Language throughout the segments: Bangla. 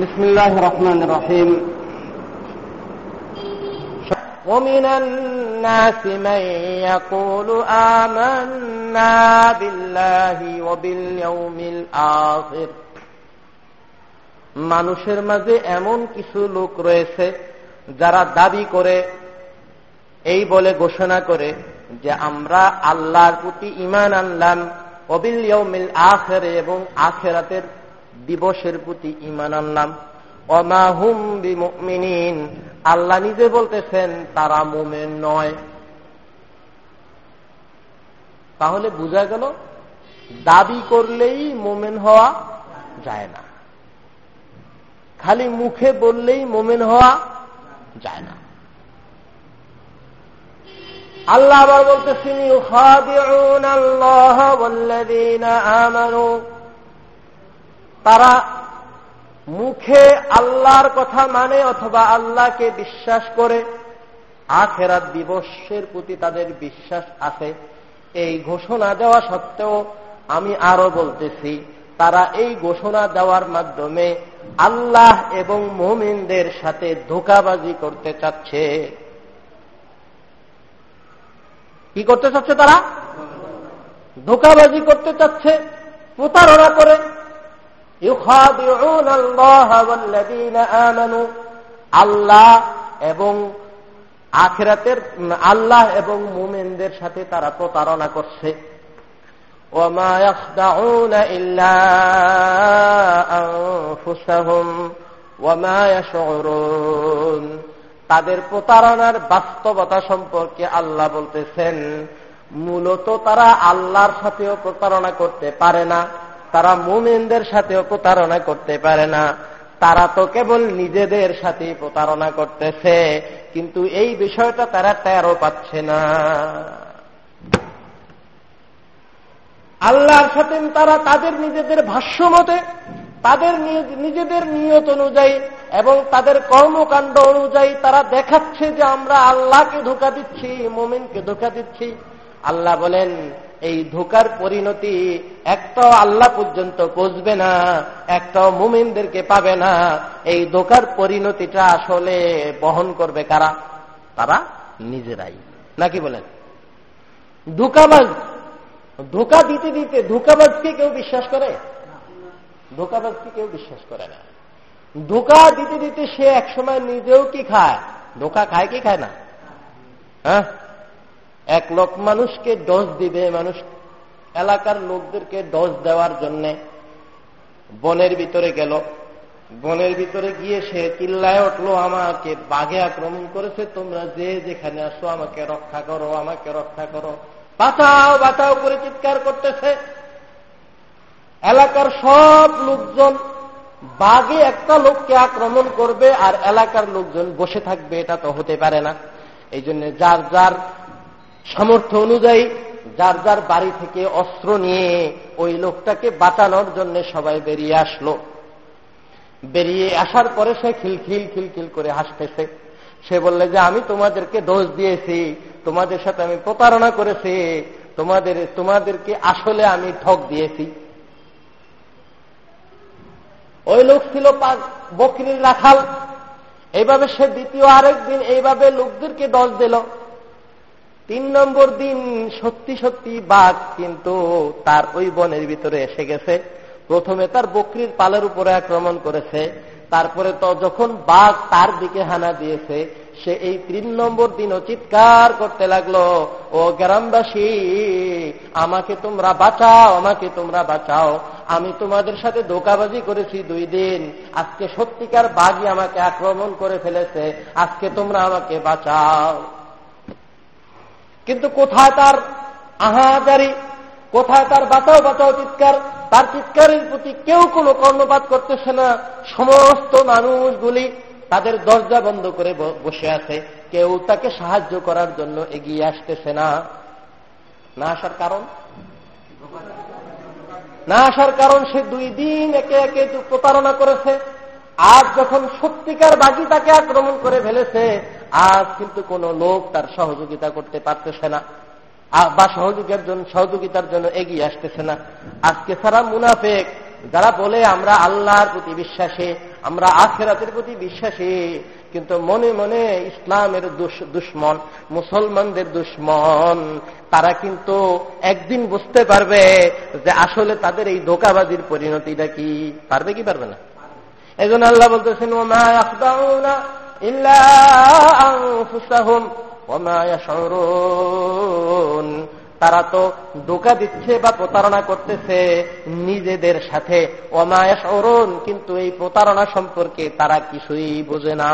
بسم الله الرحمن الرحيم. ومن الناس من يقول آمنا بالله وباليوم الآخر. মানুষের মাঝে এমন কিছু লোক রয়েছে যারা দাবি করে, এই বলে ঘোষণা করে যে আমরা আল্লাহর প্রতি ঈমান আনলাম, ওবিল ইয়াউমিল আখির এবং আখিরাতের দিবসের প্রতি ঈমান আনলাম। ওমা হুম বিমুমিনিন, আল্লাহ নিজে বলতেছেন তারা মুমিন নয়। তাহলে বোঝা গেল দাবি করলেই মুমিন হওয়া যায় না, খালি মুখে বললেই মুমিন হওয়া যায় না। আল্লাহ আবার বলতেছেন ইউখাদিউনাল্লাহা ওয়াল্লাযীনা আমানু, তারা মুখে আল্লাহর কথা মানে অথবা আল্লাহকে বিশ্বাস করে, আখিরাত দিবসের প্রতি তাদের বিশ্বাস আছে। এই ঘোষণা দেওয়া সত্ত্বেও আমি আরো বলতেছি, তারা এই ঘোষণা দেওয়ার মাধ্যমে আল্লাহ এবং মুমিনদের সাথে ধোঁকাবাজি করতে চাচ্ছে। কি করতে চাচ্ছে? তারা ধোঁকাবাজি করতে চাচ্ছে, প্রতারণা করে। ইউখাদিউনাল্লাহা ওয়াল্লাযীনা আমানু, আল্লাহ এবং মুমিনদের সাথে তারা প্রতারণা করছে। ওয়ামা ইয়াখদাউনা ইল্লা আনফুসাহুম ওয়ামা ইয়াশউরুন, তাদের প্রতারণার বাস্তবতা সম্পর্কে আল্লাহ বলতেছেন মূলত তারা আল্লাহর সাথেও প্রতারণা করতে পারে না, তারা মুমিনদের সাথেও প্রতারণা করতে পারে না, তারা তো কেবল নিজেদের সাথে প্রতারণা করতেছে, কিন্তু এই বিষয়টা তারা টেরও পাচ্ছে না। আল্লাহর সাথে তারা তাদের নিজেদের ভাষ্য মতে, তাদের নিজেদের নিয়ত অনুযায়ী এবং তাদের কর্মকাণ্ড অনুযায়ী তারা দেখাচ্ছে যে আমরা আল্লাহকে ধোঁকা দিচ্ছি, মুমিনকে ধোঁকা দিচ্ছি। আল্লাহ বলেন এই ধোঁকার পরিণতি একটাও আল্লাহ পর্যন্ত পৌঁছবে না, একটাও মুমিনদেরকে পাবে না। এই ধোঁকার পরিণতিটা আসলে বহন করবে কারা? তারা নিজেরাই। নাকি বলেন? ধোঁকাবাজ ধোঁকা দিতে দিতে ধোঁকাবাজকে কেউ বিশ্বাস করে? ধোঁকাবাজকে কেউ বিশ্বাস করে না। ধোঁকা দিতে দিতে সে একসময় নিজেও কি খায়, ধোঁকা খায় কি খায় না? হ্যাঁ, এক লোক মানুষকে ডোজ দিবে, মানুষ এলাকার লোকদেরকে ডোজ দেওয়ার জন্য বনের ভিতরে গেল। বনের ভিতরে গিয়ে সে চিল্লায় উঠলো, আমাকে বাঘে আক্রমণ করেছে, তোমরা যে যেখানে আসো আমাকে রক্ষা করো, আমাকে রক্ষা করো, বাঁচাও বাঁচাও করে চিৎকার করতেছে। এলাকার সব লোকজন, বাঘে একটা লোককে আক্রমণ করবে আর এলাকার লোকজন বসে থাকবে, এটা তো হতে পারে না। এই জন্য যার যার সামর্থ্য অনুযায়ী যার যার বাড়ি থেকে অস্ত্র নিয়ে ওই লোকটাকে বাঁচানোর জন্য সবাই বেরিয়ে আসলো। বেরিয়ে আসার পরে সে খিলখিল খিলখিল করে হাসতেছে। সে বললে যে আমি তোমাদেরকে দোষ দিয়েছি, তোমাদের সাথে আমি প্রতারণা করেছি, তোমাদেরকে আসলে আমি ঠক দিয়েছি। ওই লোক ছিল বকরির রাখাল। এইভাবে সে দ্বিতীয় আরেকদিন এইভাবে লোকদেরকে দোষ দিল। 3 নম্বর দিন সত্যি সত্যি বাঘ কিন্তু তার ওই বনের ভিতরে এসে গেছে। প্রথমে তার বকরির পালের উপরে আক্রমণ করেছে, তারপরে তো যখন বাঘ তার দিকে হানা দিয়েছে, সে এই 3 নম্বর দিনও চিৎকার করতে লাগলো, ও গ্রামবাসী আমাকে তোমরা বাঁচাও, আমাকে তোমরা বাঁচাও, আমি তোমাদের সাথে ধোঁকাবাজি করেছি 2 দিন, আজকে সত্যিকার বাঘই আমাকে আক্রমণ করে ফেলেছে, আজকে তোমরা আমাকে বাঁচাও। কিন্তু কোথায় তার আহাজারি, কোথায় তার বাঁচাও বাঁচাও চিৎকার? তার চিৎকারের প্রতি কেউ কোনো কর্ণপাত করতেছে না। সমস্ত মানুষগুলি তাদের দরজা বন্ধ করে বসে আছে, কেউ তাকে সাহায্য করার জন্য এগিয়ে আসতেছে না। না আসার কারণ সে 2 দিন একে একে প্রতারণা করেছে, আর যখন সত্যিকার বাকি তাকে আক্রমণ করে ফেলেছে, আজ কিন্তু কোনো লোক তার সহযোগিতা করতে পারতেছে না বা সহযোগিতার জন্য এগিয়ে আসতেছে না। আজকে সারা মুনাফেক যারা বলে আমরা আল্লাহর প্রতি বিশ্বাসী, আমরা আখিরাতের প্রতি বিশ্বাসী, কিন্তু মনে মনে ইসলামের দুশ্মন, মুসলমানদের দুশ্মন। তারা কিন্তু একদিন বুঝতে পারবে যে আসলে তাদের এই ধোঁকাবাজির পরিণতিটা কি। পারবে কি পারবে না? এই জন্য আল্লাহ বলতেছেন ওমা ইয়াখদাউনা ইল্লা আনফুসাহুম ওমা ইয়াশউরুন, তারা তো ধোঁকা দিচ্ছে বা প্রতারণা করতেছে নিজেদের সাথে, অনায়াসরণ, কিন্তু এই প্রতারণা সম্পর্কে তারা কিছুই বোঝে না।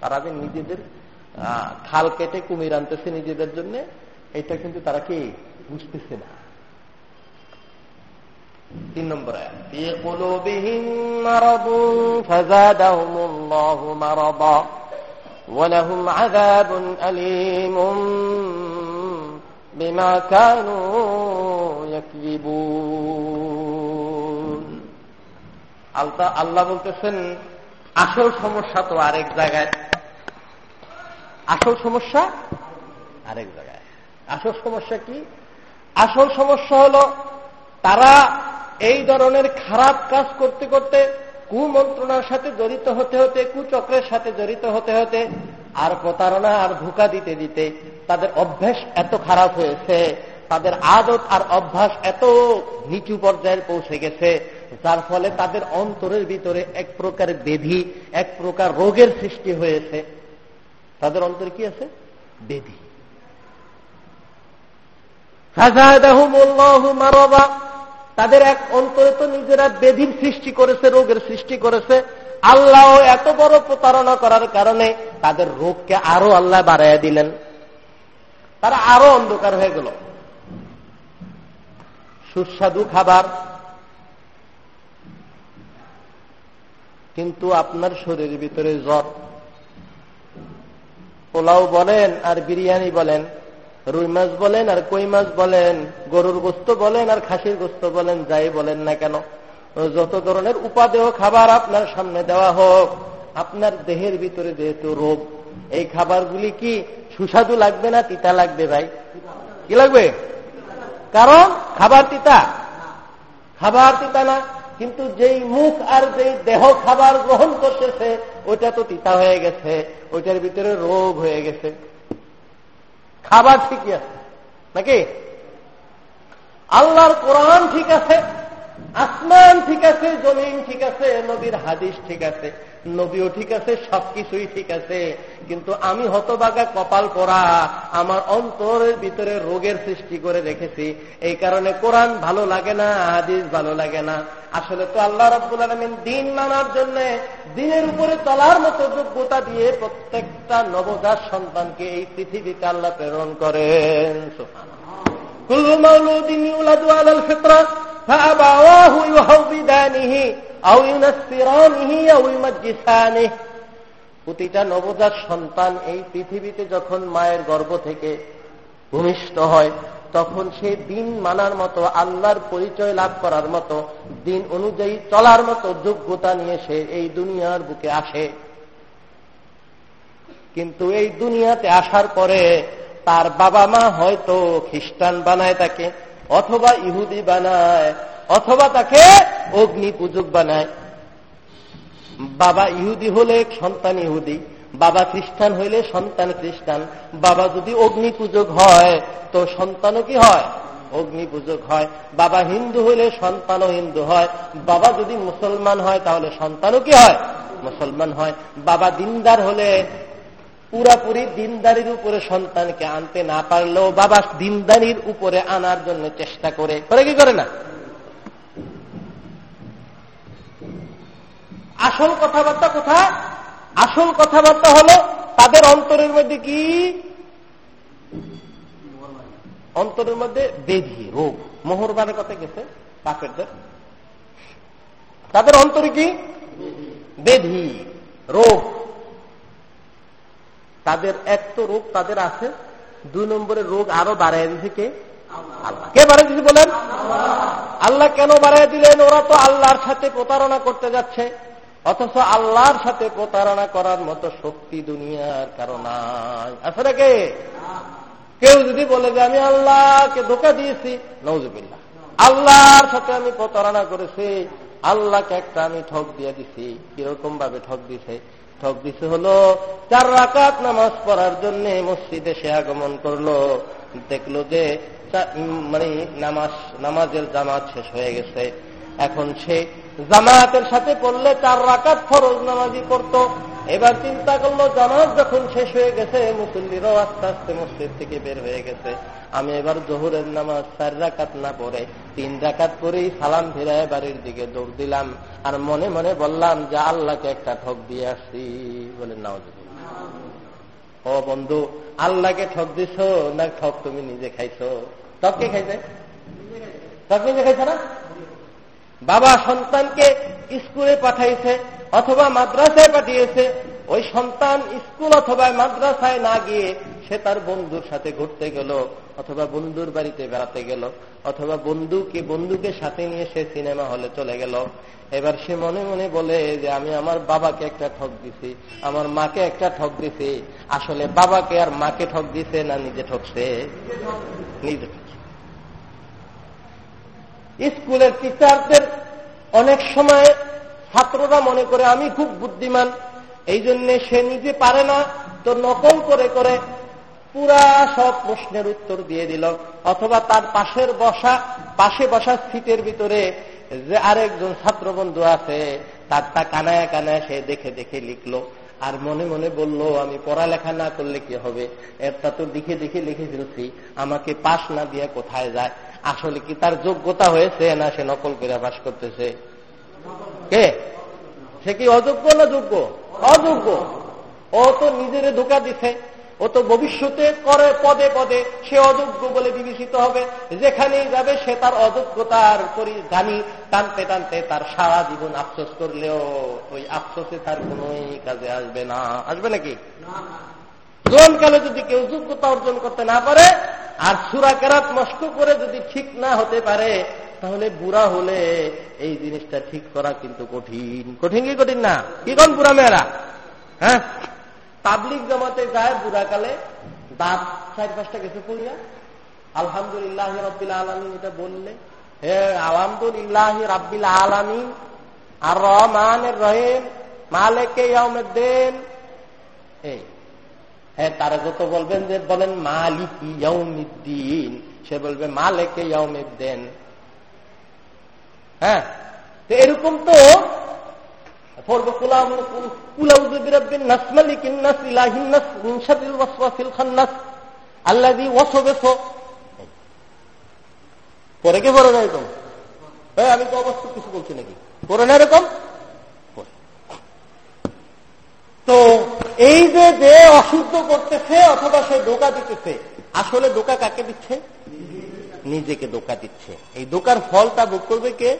তারা যে নিজেদের খাল কেটে কুমির আনতেছে নিজেদের জন্য, এটা কিন্তু তারা কি বুঝতেছে না। 3 নম্বর আয়াত, ফি কুলুবিহিম মারাদুন ফাযাদাহুমুল্লাহু মারাদা ওয়া লাহুম আযাবুন আলীমুন বিমা কানু ইয়াকযিবুন। আল্লাহ বলতেছেন আসল সমস্যা তো আরেক জায়গায়, আসল সমস্যা আরেক জায়গায়। আসল সমস্যা কি? আসল সমস্যা হলো তারা এই ধরনের খারাপ কাজ করতে করতে, কুমন্ত্রণার সাথে জড়িত হতে হতে, কুচক্রের সাথে জড়িত হতে হতে, আর প্রতারণা আর ধোঁকা দিতে দিতে তাদের অভ্যাস এত খারাপ হয়েছে, তাদের আদত আর অভ্যাস এত নিচু পর্যায়ে পৌঁছে গেছে, যার ফলে তাদের অন্তরের ভিতরে এক প্রকার বেধি, এক প্রকার রোগের সৃষ্টি হয়েছে। তাদের অন্তরে কি আছে? বেধি। তাদের এক অন্তরে তো নিজেরা বেধির সৃষ্টি করেছে, রোগের সৃষ্টি করেছে। আল্লাহ এত বড় প্রতারণা করার কারণে তাদের রোগকে আরো আল্লাহ বাড়াইয়া দিলেন, তারা আরো অন্ধকার হয়ে গেল। সুস্বাদু খাবার, কিন্তু আপনার শরীরের ভিতরে জ্বর। পোলাও বলেন আর বিরিয়ানি বলেন, রুই মাছ বলেন আর কই মাছ বলেন, গরুর গোস্ত বলেন আর খাসির গোস্ত বলেন, যাই বলেন না কেন, যত ধরনের উপাদেয় খাবার আপনার সামনে দেওয়া হোক, আপনার দেহের ভিতরে যেহেতু রোগ, এই খাবারগুলি কি সুস্বাদু লাগবে না তিতা লাগবে? ভাই কি লাগবে, কারণ খাবার তিতা, খাবার তিতা না, কিন্তু যেই মুখ আর যেই দেহ খাবার গ্রহণ করতেছে ওটা তো তিতা হয়ে গেছে, ওইটার ভিতরে রোগ হয়ে গেছে। খাবার ঠিকই আছে নাকি? আল্লাহর কোরআন ঠিক আছে, আসমান ঠিক আছে, জমিন ঠিক আছে, নবীর হাদিস ঠিক আছে, নবীও ঠিক আছে, সবকিছুই ঠিক আছে, কিন্তু আমি হতভাগা কপাল পোড়া, আমার অন্তরের ভিতরে রোগের সৃষ্টি করে রেখেছি। এই কারণে কোরআন ভালো লাগে না, হাদিস ভালো লাগে না। আসলে তো আল্লাহ রাব্বুল আলামিন দ্বীন মানার জন্য, দ্বীনের উপরে চলার মতো যোগ্যতা দিয়ে প্রত্যেকটা নবজাত সন্তানকে এই পৃথিবীতে আল্লাহ প্রেরণ করেন। কুল্লু মাউলুদিন ইউলাদু আলাল ফিতরা فأبواه يهودانه أو ينصرانه أو يمجسانه। প্রতিটা নবজাত সন্তান এই পৃথিবীতে যখন মায়ের গর্ভ থেকে ভূমিষ্ঠ হয়, তখন সে দিন মানার মতো, আল্লাহর পরিচয় লাভ করার মতো, দিন অনুযায়ী চলার মতো যোগ্যতা নিয়ে সে এই দুনিয়ার বুকে আসে। কিন্তু এই দুনিয়াতে আসার পরে তার বাবা মা হয়তো খ্রিস্টান বানায় তাকে, অথবা ইহুদি বানায়, অথবা তাকে অগ্নি পূজক বানায়। বাবা ইহুদি হলে সন্তান ইহুদি, বাবা খ্রিস্টান হইলে সন্তান খ্রিস্টান, বাবা যদি অগ্নি পূজক হয় তো সন্তানও কি হয়? অগ্নি পূজক হয়। বাবা হিন্দু হইলে সন্তানও হিন্দু হয়, বাবা যদি মুসলমান হয় তাহলে সন্তানও কি হয়? মুসলমান হয়। বাবা দিনদার হলে পুরাপুরি দিনদারির উপরে সন্তানকে আনতে না পারলেও বাবা দিনদারির উপরে আনার জন্য চেষ্টা করে, করে কি করে না? আসল কথাবার্তা কোথায়? আসল কথাবার্তা হলো তাদের অন্তরের মধ্যে কি? অন্তরের মধ্যে বেধি, রোগ। মোহরবানের কথা গেছে কাফেরদের, তাদের অন্তরে কি? বেধি, রোগ। তাদের এক তো রোগ তাদের আছে, 2 নম্বরে রোগ আরো বাড়াইয়া দিছে কে? আল্লাহ। কে বাড়াই দিছে বলেন? আল্লাহ। কেন বাড়াই দিলেন? ওরা তো আল্লাহর সাথে প্রতারণা করতে যাচ্ছে, অথচ আল্লাহর সাথে প্রতারণা করার মতো শক্তি দুনিয়ার কারো নাই। আসলে কে? কেউ যদি বলে যে আমি আল্লাহকে ধোঁকা দিয়েছি, নাউযুবিল্লাহ, আল্লাহর সাথে আমি প্রতারণা করেছি, আল্লাহকে একটা আমি ঠক দিয়ে দিছি। কিরকম ভাবে ঠক দিছে? ঠক দিছে হলো 4 রাকাত নামাজ পড়ার জন্য মসজিদে সে আগমন করলো, দেখলো যে মানে নামাজের জামাত শেষ হয়ে গেছে। এখন সে জামাতের সাথে পড়লে 4 রাকাত ফরজ নামাজি করতো। এবার চিন্তা করলো জামাত যখন শেষ হয়ে গেছে, মুসল্লিরাও আস্তে আস্তে মসজিদ থেকে বের হয়ে গেছে, আমি এবার জোহরের নামাজ 4 রাকাত না পড়ে 3 রাকাত পরেই সালাম ফিরায় বাড়ির দিকে দৌড় দিলাম আর মনে মনে বললাম যে আল্লাহকে একটা ঠক দিয়ে আসছি বলে। নাও ও বন্ধু, আল্লাহকে ঠক দিছ না ঠক তুমি নিজে খাইছো? ঠক কে খাইছে? ঠক নিজে খাইছে না? বাবা সন্তানকে স্কুলে পাঠাইছে অথবা মাদ্রাসায় পাঠিয়েছে, ওই সন্তান স্কুল অথবা মাদ্রাসায় না গিয়ে সে তার বন্ধুর সাথে ঘুরতে গেল অথবা বন্ধুর বাড়িতে বেড়াতে গেল অথবা বন্ধুকে সাথে নিয়ে সে সিনেমা হলে চলে গেল। এবার সে মনে মনে বলে যে আমি আমার বাবাকে একটা ঠক দিছি, আমার মাকে একটা ঠক দিছি। আসলে বাবাকে আর মাকে ঠক দিছে না নিজে ঠকছে? নিজে। স্কুলের টিচারদের অনেক সময় ছাত্ররা মনে করে আমি খুব বুদ্ধিমান, এই জন্য সে নিজে পারে না তো নকল করে করে পুরা সব প্রশ্নের উত্তর দিয়ে দিল অথবা তার পাশে বসা সিটের ভিতরে যে আরেকজন ছাত্র বন্ধু আছে তারটা কানায় কানায় সে দেখে দেখে লিখলো আর মনে মনে বললো আমি পড়ালেখা না করলে কি হবে, এটা তো দেখে দেখে লিখে ফেলছি, আমাকে পাশ না দিয়ে কোথায় যায়। আসলে কি তার যোগ্যতা হয়েছে না সে নকল করে পাশ করতেছে? কে সে? কি অযোগ্য না যোগ্য? অযোগ্য। ও তো নিজেরে ধোঁকা দিছে, ও তো ভবিষ্যতে করে পদে পদে সে অযোগ্য বলে বিবেচিত হবে, যেখানেই যাবে সে তার অযোগ্যতার গানি টানতে টানতে তার সারা জীবন আফসোস করলেও ওই আফসোসে তার কোনোই কাজে আসবে না। আসবে নাকি? জীবনকালে যদি কেউ যোগ্যতা অর্জন করতে না পারে আর সূরা কেরাত নষ্ট করে যদি ঠিক না হতে পারে তাহলে বুড়া হলে এই জিনিসটা ঠিক করা কিন্তু কঠিন। কঠিন কি কঠিন না? কি কোন বুড়া মেয়েরা হ্যাঁ তাবলিগ জামাতে যায় বুড়াকালে দাঁত 4-5টা গেছে পড়িয়া আলহামদুলিল্লাহ রাব্বিল আলামিন এটা বললে, হে আলহামদুলিল্লাহ রাব্বিল আলামিন আর রহমানির রহিম মালিকে ইয়াউমিদ্দিন, এই হ্যাঁ তারা যত বলবেন যে বলেন মালিকি ইয়াউমিদ্দিন, সে বলবে মালিকে ইয়াউমিদ্দিন। হ্যাঁ তো এরকম তো পরে কে পড়ে না এরকম? আমি তো অবশ্য কিছু বলছি নাকি? পড়ে না এরকম? তো এই যে অশুদ্ধ করতেছে অথবা সে ধোঁকা দিতেছে, আসলে ধোঁকা কাকে দিচ্ছে? নিজেকে ধোঁকা দিচ্ছে। এই ধোঁকার ফলটা ভোগ করবে কে?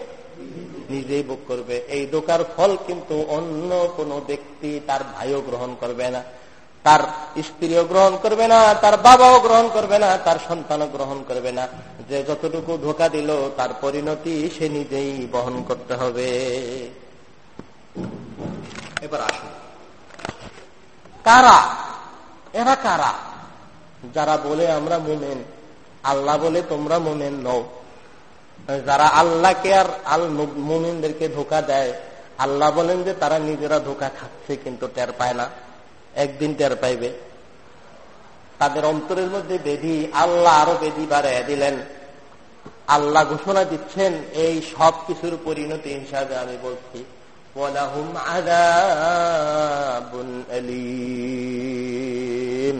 নিজেই ভোগ করবে। এই ধোঁকার ফল কিন্তু অন্য কোনো ব্যক্তি, তার ভাইও গ্রহণ করবে না, তার স্ত্রীও গ্রহণ করবে না, তার বাবাও গ্রহণ করবে না, তার সন্তানও গ্রহণ করবে না। যে যতটুকু ধোঁকা দিল তার পরিণতি সে নিজেই বহন করতে হবে। এবার আসুন, কারা এরা? কারা যারা বলে আমরা মুমিন, আল্লাহ বলে তোমরা মুমিন নও, যারা আল্লাহকে আর মুমিনদেরকে ধোঁকা দেয়। আল্লাহ বলেন যে তারা নিজেরা ধোঁকা খাচ্ছে কিন্তু টের পায় না, একদিন টের পাইবে। তাদের অন্তরের মধ্যে বেধি, আল্লাহ আরো বেধি বাড়াইয়া দিলেন। আল্লাহ ঘোষণা দিচ্ছেন এই সব কিছুর পরিণতি হিসাবে আমি বলছি ওয়ালাহুম আযাবুন আলীম,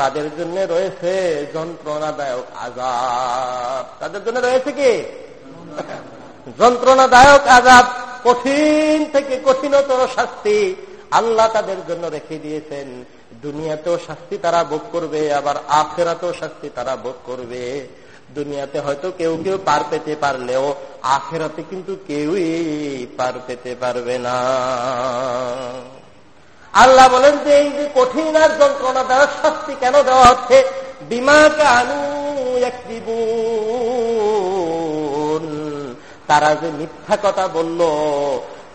তাদের জন্য রয়েছে যন্ত্রণাদায়ক আযাব। তাদের জন্য রয়েছে কি? যন্ত্রণাদায়ক আযাব, কঠিন থেকে কঠিনতর শাস্তি আল্লাহ তাদের জন্য রেখে দিয়েছেন। দুনিয়াতেও শাস্তি তারা ভোগ করবে, আবার আখিরাতেও শাস্তি তারা ভোগ করবে। দুনিয়াতে হয়তো কেউ কেউ পার পেতে পারলেও আখিরাতে কিন্তু কেউই পার পেতে পারবে না। আল্লাহ বলেন যে এই যে কঠিন আর যন্ত্রণাদায়ক শাস্তি কেন দেওয়া হচ্ছে? বিমা কানু ইয়াকদিবুন, তারা যে মিথ্যা কথা বলল,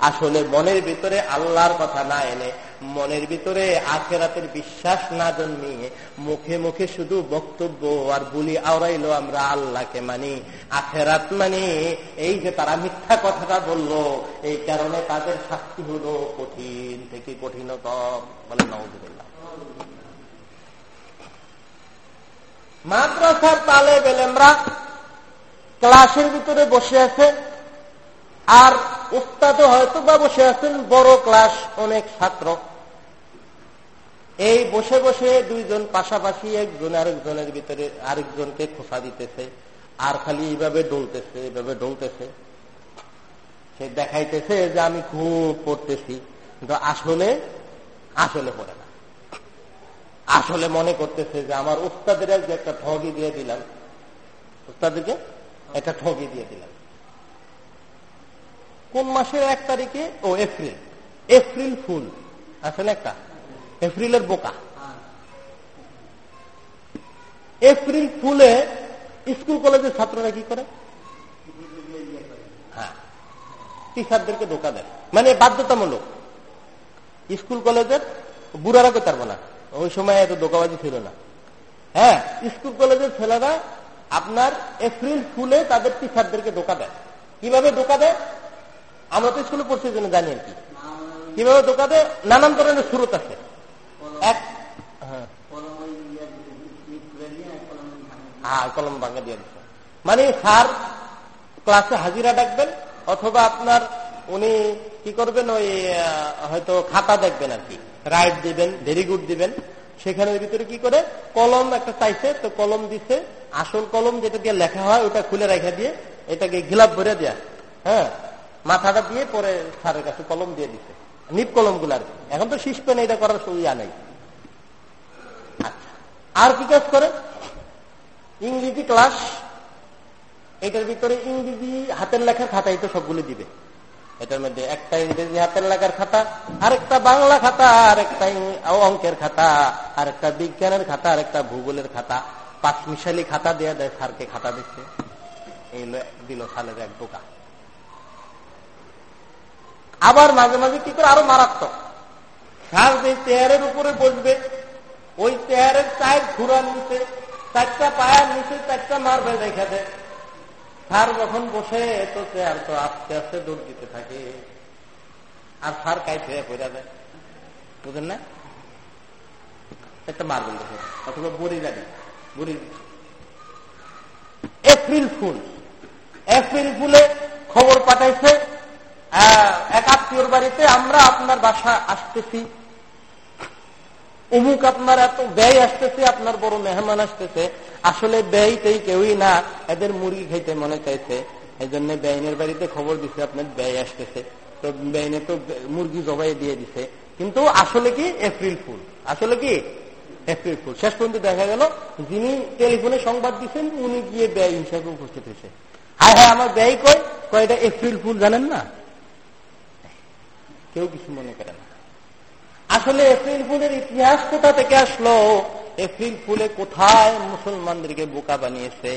আসলে মনের ভিতরে আল্লাহর কথা না এনে মনের ভিতরে আখেরাতের বিশ্বাস না জন্মিয়ে মুখে মুখে শুধু বক্তব্য আর বলি আওড়াইলো আমরা আল্লাহকে মানি, আখেরাত মানি, এই যে তারা মিথ্যা কথাটা বললো এই কারণে তাদের শাস্তি হলো কঠিন থেকে কঠিনতম। বলে নাউযুবিল্লাহ। মাদ্রাসার তালেব এলেমরা ক্লাসের ভিতরে বসে আছে, আর উস্তাদও হয়তো বা বসে আছেন, বড় ক্লাস, অনেক ছাত্র। এই বসে বসে দুইজন পাশাপাশি একজন আরেকজনের ভিতরে আরেকজনকে খোঁচা দিতেছে, আর খালি এইভাবে ডলতেছে, এইভাবে ডলতেছে, সে দেখাইতেছে যে আমি খুব পড়তেছি, কিন্তু আসলে পড়ে না। আসলে মনে করতেছে যে আমার উস্তাদের একটা ঠগি দিয়ে দিলাম, উস্তাদেরকে একটা ঠগি দিয়ে দিলাম। কোন মাসের 1 তারিখে? ও এপ্রিল, এপ্রিল ফুল আছে না একটা, এপ্রিলের বোকা। এপ্রিল ফুলে স্কুল কলেজের ছাত্ররা কি করে? হ্যাঁ, টিচারদেরকে ধোকা দেয়, মানে বাধ্যতামূলক। স্কুল কলেজের বুড়ারা করতে পারবো না, ওই সময় এত ধোকাবাজি ছিল না। হ্যাঁ, স্কুল কলেজের ছেলেরা আপনার এপ্রিল ফুলে তাদের টিচারদেরকে ধোকা দেয়। কিভাবে ধোকা দেয় আমরা তো স্কুলে পড়ছি জন্য জানি আর কি। কিভাবে ধোকা দেয় নানান ধরনের সুরত আছে। কলম ভাঙা দিয়ে দিচ্ছে মানে স্যার ক্লাসে হাজিরা ডাকবেন, অথবা আপনার উনি কি করবেন, ওই হয়তো খাতা দেখবেন আর কি, রাইট দিবেন, ভেরি গুড দিবেন। সেখানের ভিতরে কি করে কলম একটা চাইছে, তো কলম দিচ্ছে, আসল কলম যেটা দিয়ে লেখা হয় ওটা খুলে রেখা দিয়ে এটাকে গিলাপ ভরে দেয়া, হ্যাঁ, মাথাটা দিয়ে পরে স্যারের কাছে কলম দিয়ে দিচ্ছে, নিপ কলম গুলার। এখন তো শীষ পেন, এটা করার সুবিধা নেই। আর কি কাজ করে? ইংরেজি ক্লাস, এটার ভিতরে ইংরেজি হাতের লেখার খাতা, এটা সবগুলো দিবে। এটার মধ্যে একটা ইংরেজি হাতের লেখার খাতা, আরেকটা বাংলা খাতা, আরেকটা অঙ্কের খাতা, আরেকটা বিজ্ঞানের খাতা, আরেকটা ভূগোলের খাতা, 5 মিশালি খাতা দেয়া দেয় স্যারকে। খাতা দিচ্ছে, এই দিল সালের এক বোকা। আবার মাঝে মাঝে কি করে আরো মারাত্মক, স্যার যে চেয়ারের উপরে বসবে ওই চেয়ারের 4 ঘুরার নিচে, 4টা পায়ের নিচে 4টা মারবে দেখা দেয়। স্যার যখন বসে তো চেয়ার তো আস্তে আস্তে দৌড় দিতে থাকে, আর স্যার কাই ফেরা ফেরা দেয়, বুঝলেন না, একটা মারবেল দেখে অথবা বড়ি লাগে বড়ি। এপ্রিল ফুল, এপ্রিল ফুলে খবর পাঠাইছে এক আত্মীয়র বাড়িতে, আমরা আপনার বাসা আসতেছি, অমুক আপনার এত ব্যয় আসতেছে, আপনার বড় মেহমান আসতেছে। আসলে ব্যয়তেই কেউই না, এদের মুরগি খাইতে মনে চাইছে, এই জন্য ব্যয়নের বাড়িতে খবর দিছে আপনার ব্যয় আসতেছে। তো ব্যয়নে তো মুরগি জবাই দিয়ে দিছে, কিন্তু আসলে কি এপ্রিল ফুল, আসলে কি এপ্রিল ফুল। শেষ পর্যন্ত দেখা গেল যিনি টেলিফোনে সংবাদ দিচ্ছেন উনি গিয়ে ব্যয় হিসাবে উপস্থিত হয়েছে। হ্যাঁ হ্যাঁ, আমার ব্যয় কয় এটা এপ্রিল ফুল, জানেন না, কেউ কিছু মনে করে না। আসলে এপ্রিল ফুলের ইতিহাস কোথা থেকে আসলো, এপ্রিল ফুলে কোথায় মুসলমানদেরকে বোকা বানিয়েছে,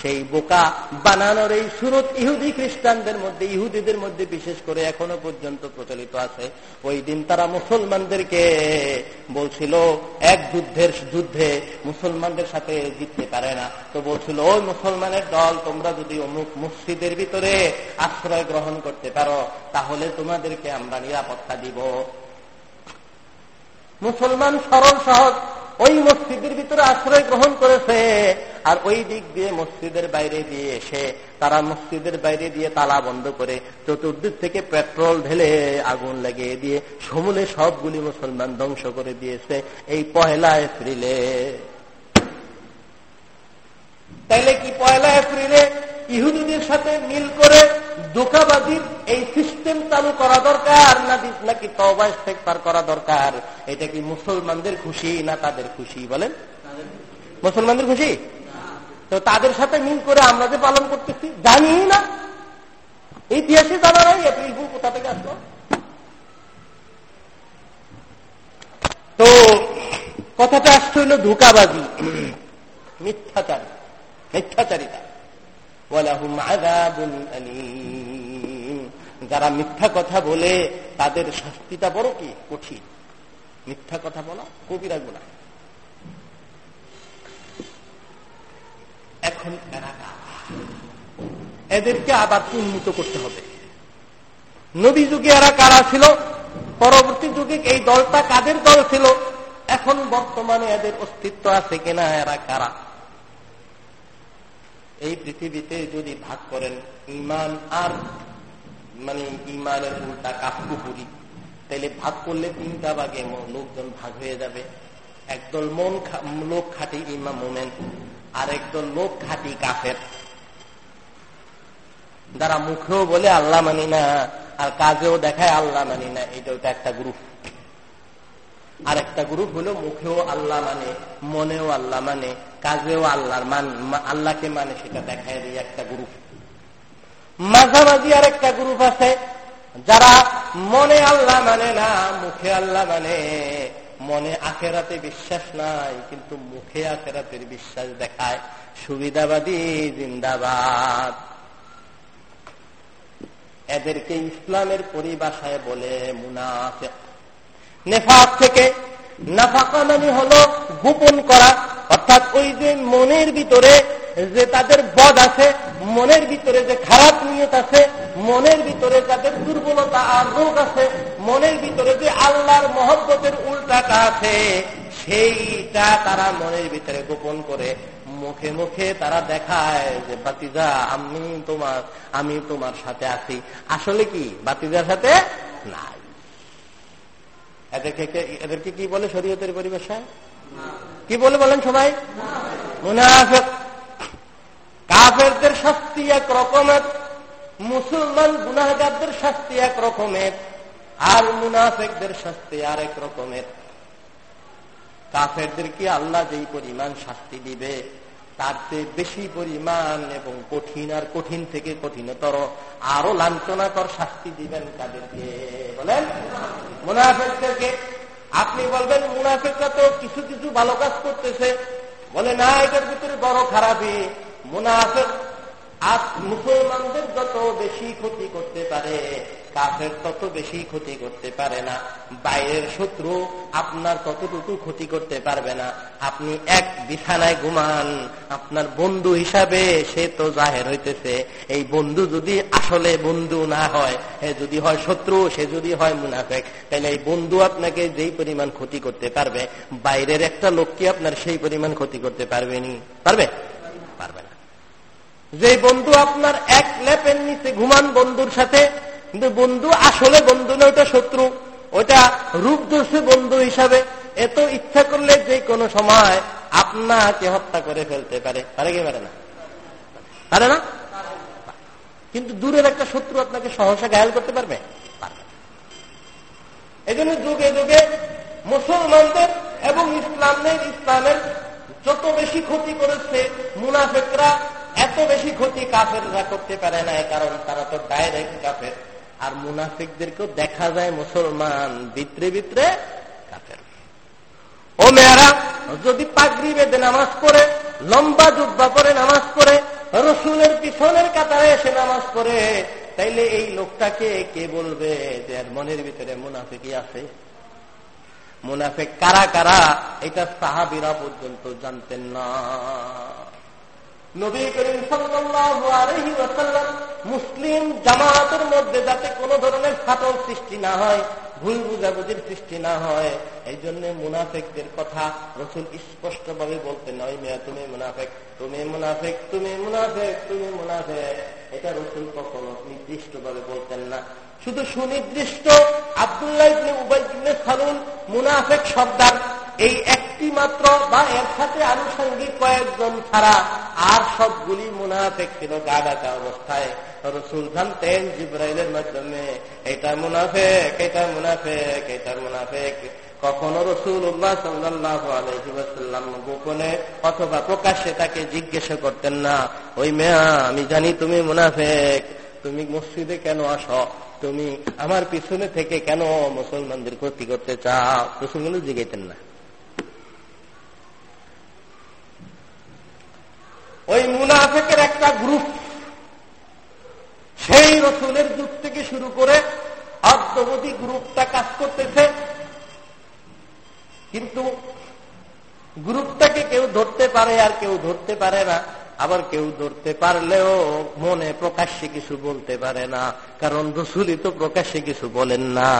সেই বোকা বানানোর এই সুরত ইহুদি খ্রিস্টানদের মধ্যে, ইহুদিদের মধ্যে বিশেষ করে এখনো পর্যন্ত প্রচলিত আছে। ওই দিন তারা মুসলমানদেরকে বলছিল, এক যুদ্ধে মুসলমানদের সাথে জিততে পারে না, তো বলছিল ওই মুসলমানের দল, তোমরা যদি অমুক মসজিদের ভিতরে আশ্রয় গ্রহণ করতে পারো তাহলে তোমাদেরকে আমরা নিরাপত্তা দিব। মুসলমান সরল সহজ ওই মসজিদের ভিতরে আশ্রয় গ্রহণ করেছে, আর ওই দিক দিয়ে মসজিদের বাইরে দিয়ে এসে তারা মসজিদের বাইরে দিয়ে তালা বন্ধ করে চতুর্দিক থেকে পেট্রোল ঢেলে আগুন লাগিয়ে দিয়ে সমূলে সবগুলি মুসলমান ধ্বংস করে দিয়েছে এই 1 এপ্রিলে। তাইলে কি 1 এপ্রিলে ইহুদিদের সাথে মিল করে ধোঁকাবাজির এই সিস্টেম চালু করা দরকার, নাকি তওবা ইস্তেগফার করা দরকার? এটা কি মুসলমানদের খুশি না তাদের খুশি? বলেন, মুসলমানদের খুশি। তো তাদের সাথে মিল করে আমরা যে পালন করতেছি, জানি না, ইতিহাসে জানা নাই এপ্রিল ফুল কোথা থেকে আসলো। তো কথাটা আসতে হইল ধোঁকাবাজি, মিথ্যাচার, মিথ্যাচারিতা। ওয়ালাহুম আযাবুন আলীম, যারা মিথ্যা কথা বলে তাদের শাস্তিটা বড় কি কঠিন। মিথ্যা কথা বলা কবিরা গুনাহ। এখন এদেরকে আবার উন্নীত করতে হবে। নবী যুগে এরা কারা ছিল, পরবর্তী যুগে এই দলটা কাদের দল ছিল, এখন বর্তমানে এদের অস্তিত্ব আছে কিনা, এরা কারা। এই পৃথিবীতে যদি ভাগ করেন ঈমান আর মানে ঈমানের উল্টা কুফরি, তাহলে ভাগ করলে তিনটা ভাগে লোকজন ভাগ হয়ে যাবে। একদল লোক খাঁটি ঈমান মুমিন, আর একদল লোক খাঁটি কাফের, যারা মুখেও বলে আল্লাহ মানি না আর কাজেও দেখায় আল্লাহ মানি না, এটা একটা গ্রুপ। আর একটা গ্রুপ হলো মুখেও আল্লাহ মানে, মনেও আল্লাহ মানে, কাজেও আল্লাহকে মানে, সেটা দেখায় দিয়ে একটা গ্রুপ। মাঝামাঝি আর একটা গ্রুপ আছে যারা মনে আল্লাহ মানে না, মুখে আল্লাহ মানে, মনে আখেরাতে বিশ্বাস নাই কিন্তু মুখে আখেরাতের বিশ্বাস দেখায়। সুবিধাবাদী জিন্দাবাদ। এদেরকে ইসলামের পরিভাষায় বলে মুনাফিক। নেফাক থেকে, নাফাকা মানে হলো গোপন করা, অর্থাৎ ওই যে মনের ভিতরে যে তাদের বদ আছে, মনের ভিতরে যে খারাপ নিয়ত আছে, মনের ভিতরে তাদের দুর্বলতা আর রোগ আছে, মনের ভিতরে যে আল্লাহর মহব্বতের উল্টাটা আছে, সেইটা তারা মনের ভিতরে গোপন করে মুখে মুখে তারা দেখায় যে বাতিজা আমি তোমার সাথে আছি, আসলে কি বাতিজার সাথে নাই। এদেরকে কি বলে শরীয়তের পরিভাষায়? কি বলে বলেন সবাই? মুনাফিক। কাফেরদের শাস্তি এক রকমের, মুসলমান গুনাহগারদের শাস্তি এক রকমের, আর মুনাফিকদের শাস্তি আর এক রকমের। কাফেরদের কি আল্লাহ যেই পরিমাণ শাস্তি দিবে তার চেয়ে বেশি পরিমাণ এবং কঠিন, আর কঠিন থেকে কঠিনতর আরো লাঞ্ছনাকর শাস্তি দিবেন তাদেরকে বলেন মুনাফিকদেরকে। আপনি বলবেন মুনাফিকরা তো কিছু কিছু ভালো কাজ করতেছে, বলে না এটার ভিতরে বড় খারাপই। মুনাফিক আর মুসলমানদের যত বেশি ক্ষতি করতে পারে, কাফের তত বেশি ক্ষতি করতে পারে না। বাইরের শত্রু আপনার ততটুকু ক্ষতি করতে পারবে না। আপনি এক বিছানায় ঘুমান, আপনার বন্ধু হিসাবে সে তো জাহের হইতেছে। এই বন্ধু যদি আসলে বন্ধু না হয়, সে যদি হয় শত্রু, সে যদি হয় মুনাফিক, তাহলে এই বন্ধু আপনাকে যেই পরিমাণ ক্ষতি করতে পারবে, বাইরের একটা লোক কি আপনার সেই পরিমাণ ক্ষতি করতে পারবেনি? পারবে? পারবে না। যে বন্ধু আপনার এক লেপের নিচে ঘুমান বন্ধুর সাথে, কিন্তু বন্ধু আসলে বন্ধু না, ওটা শত্রু, ওটা রূপ ধরছে বন্ধু হিসাবে, এত ইচ্ছা করলে যে কোনো সময় আপনাকে হত্যা করে ফেলতে পারে। পারে কি পারে না? পারে না। কিন্তু দূরের একটা শত্রু আপনাকে সহসা ঘায়াল করতে পারবে? পারবে। এই জন্য যুগে যুগে মুসলমানদের এবং ইসলামের যত বেশি ক্ষতি করেছে মুনাফিকরা, এত বেশি ক্ষতি কাফেররা করতে পারে না, কারণ তারা তো ডাইরেক্ট কাফের। আর মুনাফিকদেরকেও দেখা যায় মুসলমান, ভিতরে ভিতরে কাফের। ও মেয়েরা, যদি পাগড়ি বেঁধে নামাজ পড়ে, লম্বা জুব্বা পরে নামাজ পড়ে, রসুলের পিছনের কাতারে এসে নামাজ পড়ে, তাইলে এই লোকটাকে কে বলবে যে মনের ভিতরে মুনাফিকই আছে? মুনাফিক কারা কারা এটা সাহাবীরা পর্যন্ত জানতেন না। নবী করিম সাল্লাল্লাহু আলাইহি ওয়াসাল্লাম মুসলিম জামাতের মধ্যে যাতে কোনো ধরনের ফাটল সৃষ্টি না হয়, ভুল বুঝাবুঝির সৃষ্টি না হয়, এই জন্য মুনাফিকদের কথা রাসূল স্পষ্টভাবে বলতেন, ওই মেয়ে তুমি মুনাফিক, তুমি মুনাফিক, তুমি মুনাফিক, তুমি মুনাফিক। এটা রাসূল কখনো নির্দিষ্টভাবে বলতেন না। শুধু সুনির্দিষ্ট আব্দুল্লাহ ইবনে উবাই ইবনে সালুল মুনাফিক শব্দার এই একটি মাত্র বা এর সাথে আনুষঙ্গিক কয়েকজন ছাড়া আর সবগুলি মুনাফিক ছিল গা ঢাকা অবস্থায়। রাসূল জানতেন জিবরাইলের মাধ্যমে এটা মুনাফিক, এটা মুনাফিক, এটা মুনাফিক। কখনো রাসূলুল্লাহ সাল্লাল্লাহু আলাইহি ওয়াসাল্লাম গোপনে অথবা প্রকাশ্যে তাকে জিজ্ঞেস করতেন না, ওই মেয়া আমি জানি তুমি মুনাফিক, তুমি মসজিদে কেন আসো, তুমি আমার পিছনে থেকে কেন মুসলমানদের ক্ষতি করতে চাও, রাসূল জিজ্ঞাইতেন না। ওই মুনাফিকের একটা গ্রুপ সেই রাসূলের যুগ থেকে শুরু করে অদ্যাবধি গ্রুপটা কাজ করতেছে। কিন্তু গ্রুপটাকে কেউ ধরতে পারে আর কেউ ধরতে পারে না, আবার কেউ ধরতে পারলেও মনে প্রকাশ্যে কিছু বলতে পারে না, কারণ রসুলই তো প্রকাশ্যে কিছু বলেন না।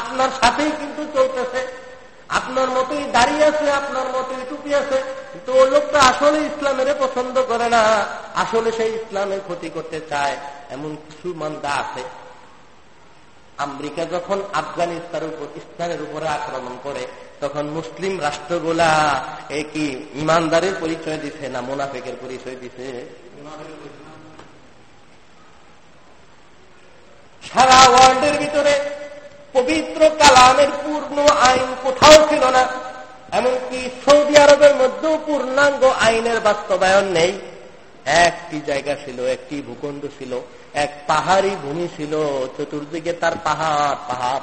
আপনার সাথেই কিন্তু চলতেছে, আপনার মতোই দাঁড়িয়ে আছে, আপনার মতোই টুপি আছে, কিন্তু ও লোকটা আসলে ইসলামের পছন্দ করে না, আসলে সেই ইসলামের ক্ষতি করতে চায়। এমন কিছু মান্দা আছে। আমেরিকা যখন আফগানিস্তানের উপরে আক্রমণ করে তখন মুসলিম রাষ্ট্রগুলা কি ইমানদারের পরিচয় দিছে না মুনাফেকের পরিচয় দিছে? সারা ওয়ার্ল্ডের ভিতরে পবিত্র কালামের পূর্ণ আইন কোথাও ছিল না, এমনকি সৌদি আরবের মধ্যেও পূর্ণাঙ্গ আইনের বাস্তবায়ন নেই। একটি জায়গা ছিল, একটি ভূখণ্ড ছিল, এক পাহাড়ি ভূমি ছিল, চতুর্দিকে তার পাহাড় পাহাড়,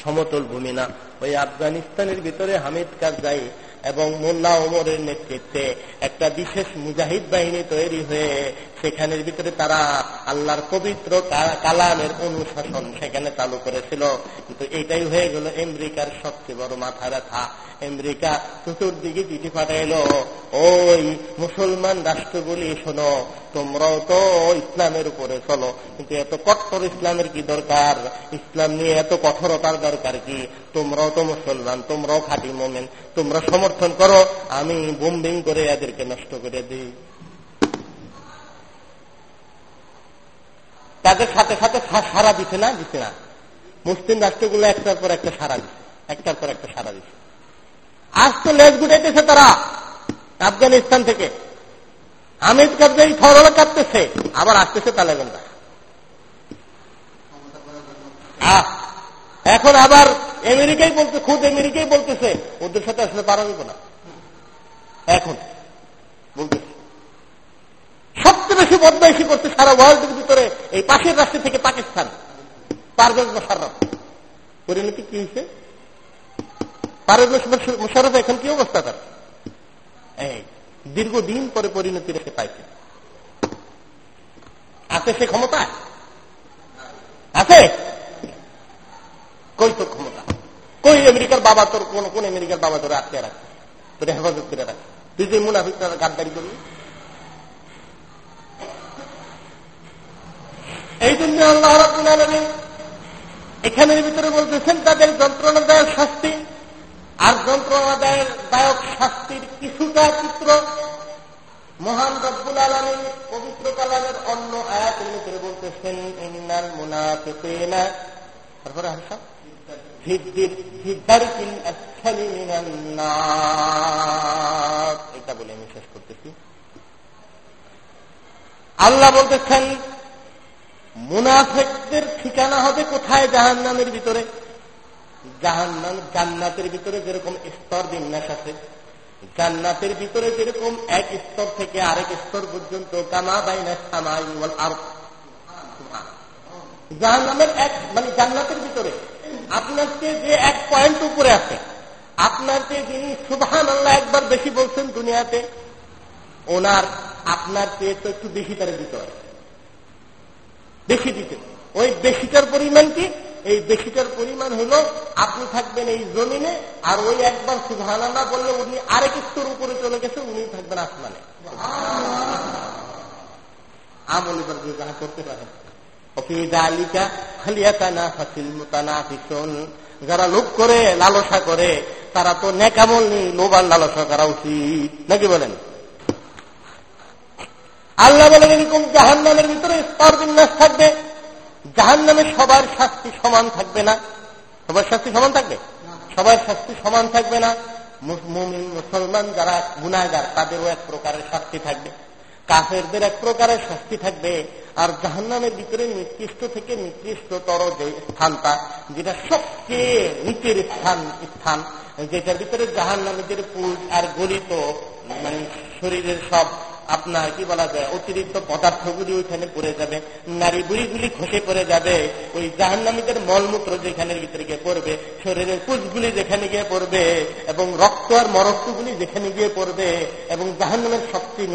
সমতল ভূমি না। ওই আফগানিস্তানের ভিতরে হামিদ কারজাই এবং মোল্লা ওমরের নেতৃত্বে একটা বিশেষ মুজাহিদ বাহিনী তৈরি হয়ে সেখানের ভিতরে তারা আল্লাহর পবিত্র কালামের অনুশাসন সেখানে চালু করেছিল। কিন্তু এটাই হয়ে গেল আমেরিকার সবচেয়ে বড় মাথা ব্যথা। আমেরিকা চতুর্দিকে চিঠি পাঠাইল, ওই মুসলমান রাষ্ট্রগুলি শোনো, তোমরাও তো ইসলামের উপরে চলো, কিন্তু এত কঠোর ইসলামের কি দরকার, ইসলাম নিয়ে এত কঠোরতার দরকার কি, তোমরাও তো মুসলমান, তোমরাও খাঁটি মোমেন, তোমরা সমর্থন করো, আমি বোম্বিং করে এদেরকে নষ্ট করে দিই। তাদের সাথে সাথে সারা দিছে না, দিছে না, মুসলিম রাষ্ট্রগুলো একটার পর একটা সারা দিছে, একটার পর একটা সারা দিছে। আজ তো লেজ গুটাইতেছে তারা আফগানিস্তান থেকে, আমির কারজাই সরল কাটতেছে, আবার আসতেছে তালেবানরা। এখন আবার আমেরিকাই বলতে, খুদ আমেরিকাই বলতেছে ওদের সাথে আসলে পারা যাবে না। এখন বলতেছে সবচেয়ে বেশি বদমাইশি করতে সারা ওয়ার্ল্ডের ভিতরে এই পাশের রাষ্ট্র থেকে পাকিস্তান, পারভেজ মোশাররফ। পরিণতি কি হয়েছে? পারভেজ মোশাররফ এখন কি অবস্থা তার, এই দীর্ঘদিন পরে পরিণতি রেখে পাইছে। আছে সে ক্ষমতা? আছে কই তো ক্ষমতা, কই আমেরিকার বাবা তোর, কোন আমেরিকার বাবা তোর আটকে রাখছে, তোর হেফাজত করে রাখছে, তুই যে মুনাফিক তারা গাদ্দারি করবি। এই জন্য আল্লাহ রাব্বুল আলামিন এখানের ভিতরে বলতেছেন তাদের যন্ত্রণাদায়ক শাস্তি। আর যন্ত্রণাদায়ক শাস্তির কিছুটা চিত্র মহান রব্বুল আলামিন পবিত্র কালামের অন্য আয়াতের ভিতরে বলতেছেন, ইন্নাল মুনাফিকিনা, তারপরে হাসা ফিদ্দারিকিল আসফালি মিনান নার, এটা বলে আমি শেষ করতেছি। আল্লাহ বলতেছেন মুনাফিকদের ঠিকানা হবে কোথায়? জাহান্নামের ভিতরে। জাহান্নাম জান্নাতের ভিতরে যেরকম স্তর বিন্যাস আছে, জান্নাতের ভিতরে যেরকম এক স্তর থেকে আরেক স্তর পর্যন্ত, কামা বাইনা সামাই ওয়াল আরদ, জাহান্নামের এক মানে জান্নাতের ভিতরে আপনার যে এক পয়েন্ট উপরে আছে, আপনাকে যিনি সুবহানাল্লাহ একবার বেশি বলছেন দুনিয়াতে, ওনার আপনার চেয়ে তো একটু বেশি তার দিতে হয়, বেশি দিতে। ওই বেশিটার পরিমাণ কি? এই বেশিটার পরিমাণ হলো আপনি থাকবেন এই জমিনে, আর ওই একবার সুবহানাল্লাহ বললে উনি আরেক স্তর উপরে চলে গেছে, উনি থাকবেন আসমানে। আমল ইবাদত যারা করতে পারেন, ওফি যালিকা ফালিয়াতানাফাসিল মুতানাফিসুন, যারা লোভ করে লালসা করে তারা তো নেক আমল নেই, লোভ আর লালসা করা উচিত নাকি বলেন? আল্লাহ বলেন এরকম জাহান্নামের ভিতরে স্তর বিন্যাস থাকবে। জাহান্নামে সবার শাস্তি সমান থাকবে না, সবার শাস্তি সমান থাকবে, সবার শাস্তি সমান থাকবে না। মুমিন মুসলমান যারা গুনাহগার তাদেরও এক প্রকারের শাস্তি থাকবে, কাফেরদের এক প্রকারের শাস্তি থাকবে। আর জাহান্নামের ভিতরে নিকৃষ্ট থেকে নিকৃষ্টতর যে স্থানটা, যেটা সবচেয়ে নিচের স্থান, যেটার ভিতরে জাহান্নামের যে পুজ আর গলিত মানে শরীরের সব আপনার কি বলা যায় অতিরিক্ত পদার্থগুলি ওইখানে পড়ে যাবে, নারী বুড়িগুলি খসে পড়ে যাবে, ওই জাহান্নামীদের মলমূত্র যেখানের ভিতরে গিয়ে পড়বে, শরীরের পুঁজগুলি যেখানে গিয়ে পড়বে, এবং রক্ত আর মরক্তগুলি যেখানে গিয়ে পড়বে, এবং জাহান্নামের সবচেয়ে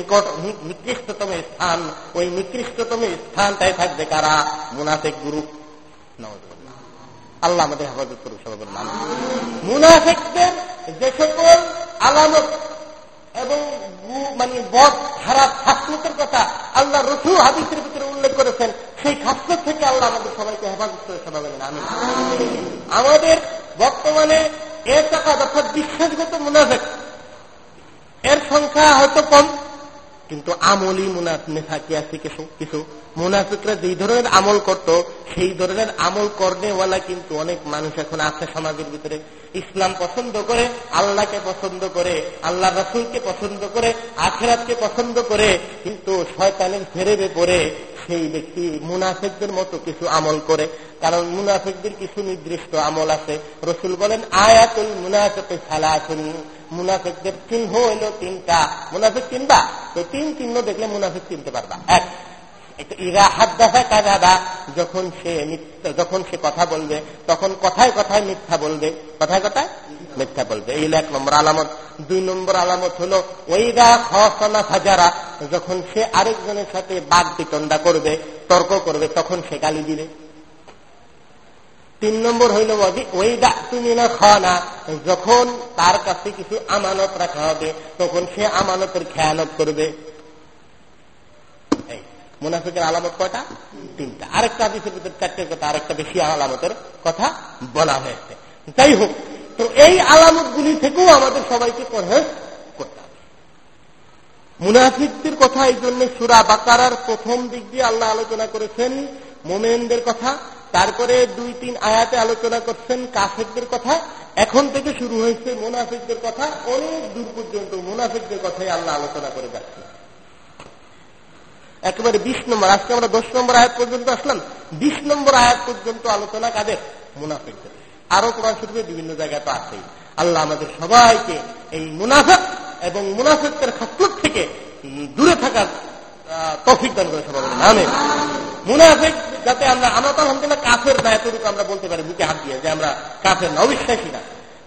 নিকৃষ্টতম স্থান, ওই নিকৃষ্টতম স্থানটাই থাকবে কারা? মুনাফিক গ্রুপ। আল্লাহ আমাদের হেফাজত করুক সকল মানুষ। মুনাফিকদের যে সকল আলামত এবং মানে বদ খারাপ খাসলতের কথা আল্লাহ রসুল হাদিসের ভিতরে উল্লেখ করেছেন, সেই খাসলত থেকে আল্লাহ আমাদের সবাইকে হেফাজত করে সবাই বলেন আমিন। আমাদের বর্তমানে এর টাকা যথা বিশ্বাসগত মুনাফিক এর সংখ্যা হয়তো কম, কিন্তু আমলি মুনাফিক আছে কিছু কিছু। মুনাফিকরা যেই ধরনের আমল করত সেই ধরনের আমল করনেওয়ালা কিন্তু অনেক মানুষ এখন আছে সমাজের ভিতরে। ইসলাম পছন্দ করে, আল্লাহকে পছন্দ করে, আল্লাহ রাসূলকে পছন্দ করে, আখিরাতকে পছন্দ করে, কিন্তু শয়তানের ফেরেবে পড়ে সেই ব্যক্তি মুনাফিকদের মতো কিছু আমল করে। কারণ মুনাফিকদের কিছু নির্দিষ্ট আমল আছে। রাসূল বলেন আয়াতুল মুনাফিকি সালাতুন, মুনাফিকদের চিহ্ন হইল তিনটা। মুনাফিক চিনবা তো তিন চিহ্ন দেখলে মুনাফিক চিনতে পারবা। এক, ইরা হাদদাসা কাযাবা, যখন সে কথা বলবে তখন কথায় কথায় মিথ্যা বলবে, কথায় কথায় মিথ্যা বলবে। এই এক নম্বর আলামত। দুই নম্বর আলামত হলো ওয়াইদা খাসানা ফাজারা, যখন সে আরেকজনের সাথে বাদ বিতণ্ডা করবে, তর্ক করবে, তখন সে গালি দিবে। তিন নম্বর হইল ওয়াইদা তুমিনা খানা, যখন তার কাছে কিছু আমানত রাখা হবে তখন সে আমানতের খেয়ানত করবে। মুনাফিকের আলামত কয়টা? তিনটা। আরেকটা হাদিসের ভিতরে চারটের কথা, আরেকটা বেশি আলামতের কথা বলা হয়েছে। যাই হোক, তো এই আলামত গুলি থেকেও আমাদের সবাইকে পরহেজ করতে হবে। মুনাফিকদের কথা এই জন্য সূরা বাকারার প্রথম দিক দিয়ে আল্লাহ আলোচনা করেছেন মুমিনদের কথা, তারপরে 2-3 আয়াতে আলোচনা করছেন কাফেরদের কথা, এখন থেকে শুরু হয়েছে মুনাফিকদের কথা। অনেক দূর পর্যন্ত মুনাফিকদের কথাই আল্লাহ আলোচনা করে যাচ্ছে, একেবারে 20 নম্বর। আজকে আমরা 10 নম্বর আয়াত পর্যন্ত আসলাম। 20 নম্বর আয়াত পর্যন্ত আলোচনা কাদের? মুনাফিকদের। আরো কোরআন শরীফে বিভিন্ন জায়গায় তো আছেই। আল্লাহ আমাদের সবাইকে এই মুনাফিক এবং মুনাফিকদের খাসলত থেকে দূরে থাকার তৌফিক দান করে সবাই বলেন আমিন। মুনাফিক যাতে আমরা, আমরা তো আলহামদুলিল্লাহ কাফের না, এতটুকু আমরা বলতে পারি বুকে হাত দিয়ে যে আমরা কাফের না, অবিশ্বাসী না,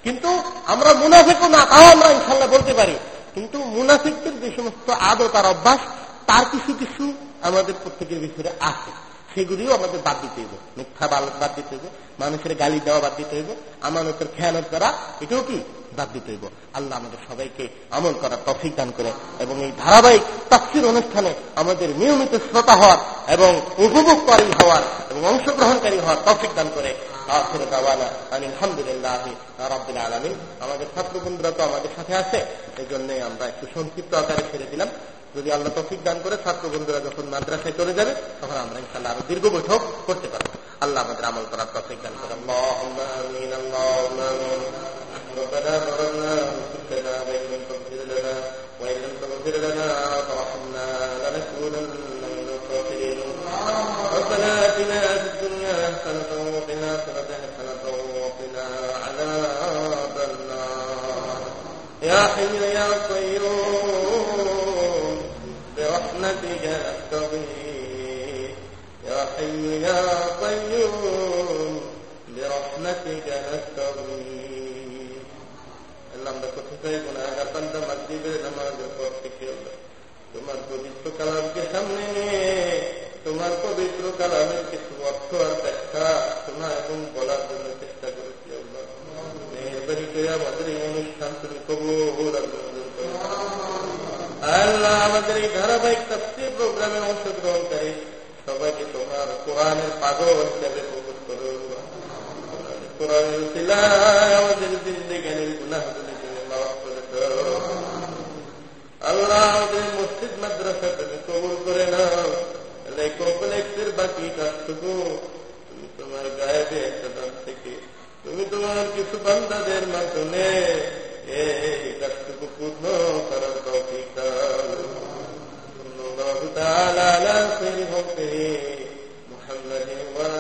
কিন্তু আমরা মুনাফিকও না, তাও আমরা ইনশাল্লাহ বলতে পারি। কিন্তু মুনাফিকদের যে সমস্ত আদত আর অভ্যাস, তার কিছু কিছু আমাদের প্রত্যেকের ভিতরে আছে, সেগুলিও আমাদের বাদ দিতে হবে। মিথ্যা বাদ দিতে হবে, মানুষের গালি দেওয়া বাদ দিতে হবে, আমানতের খেয়ানত করা এটাও কি বাদ দিতে হবে। আল্লাহ আমাদের সবাইকে আমল করার তৌফিক দান করে এবং এই ধারাবাহিক তাফসীর অনুষ্ঠানে আমাদের নিয়মিত শ্রোতা হওয়ার এবং উপভোগকারী হওয়ার এবং অংশগ্রহণকারী হওয়ার তৌফিক দান করে। আখির দাওয়ানা আলহামদুলিল্লাহি রাব্বিল আলামিন। আমাদের ছাত্র বন্ধুরা তো আমাদের সাথে আছে, এই জন্যই আমরা একটু সংক্ষিপ্ত আকারে ছেড়ে দিলাম। যদি আল্লাহ তৌফিক দান করে ছাত্র বন্ধুরা যখন মাদ্রাসায় চলে যাবে তখন আমরা ইনশাআল্লাহ আরো দীর্ঘ বৈঠক করতে পারবো। আল্লাহ আমাদের আমল করার তৌফিক দান করে। আল্লাহুম্মা আমিন। আল্লাহুম্মা আমিন। ربنا ظلمنا أنفسنا وإن لم تغفر لنا وترحمنا لنكونن من الخاسرين. ربنا آتنا في الدنيا حسنة وفي الآخرة حسنة وقنا عذاب النار. يا حي يا قيوم برحمتك نستغيث. يا حي يا قيوم برحمتك نستغيث. اللهم اغفر لنا ذنوبنا وقنا عذاب النار. তোমার পবিত্র কালামকে সামনে নিয়ে তোমার পবিত্র কালামের কিছু অর্থ আর ব্যাখ্যা শোনা এবং বলার জন্য চেষ্টা করেছি। আমাদের এই অনুষ্ঠান তুমি কবুল আল্লাহ। আমাদের এই ধারাবাহিক তাফসীর প্রোগ্রামে অংশগ্রহণকারী সবাইকে তোমার কোরআনের পাগল হিসাবে কবুল করো। কোরআনের সিলায় আমাদের জিন্দেগানির গুনাহগুলি তুমি মাফ করে দাও। আল্লাহ আমাদের মসজিদ মাদ্রাসা তুমি কবুল করে নাও। তাহলে কমপ্লেক্সের বাকি কাজটুকু তুমি তোমার গায়েবে একটা দাম থেকে তুমি তোমার কিছু বান্দাদের মাধ্যমে পূর্ণ করার তৌফিক দাও।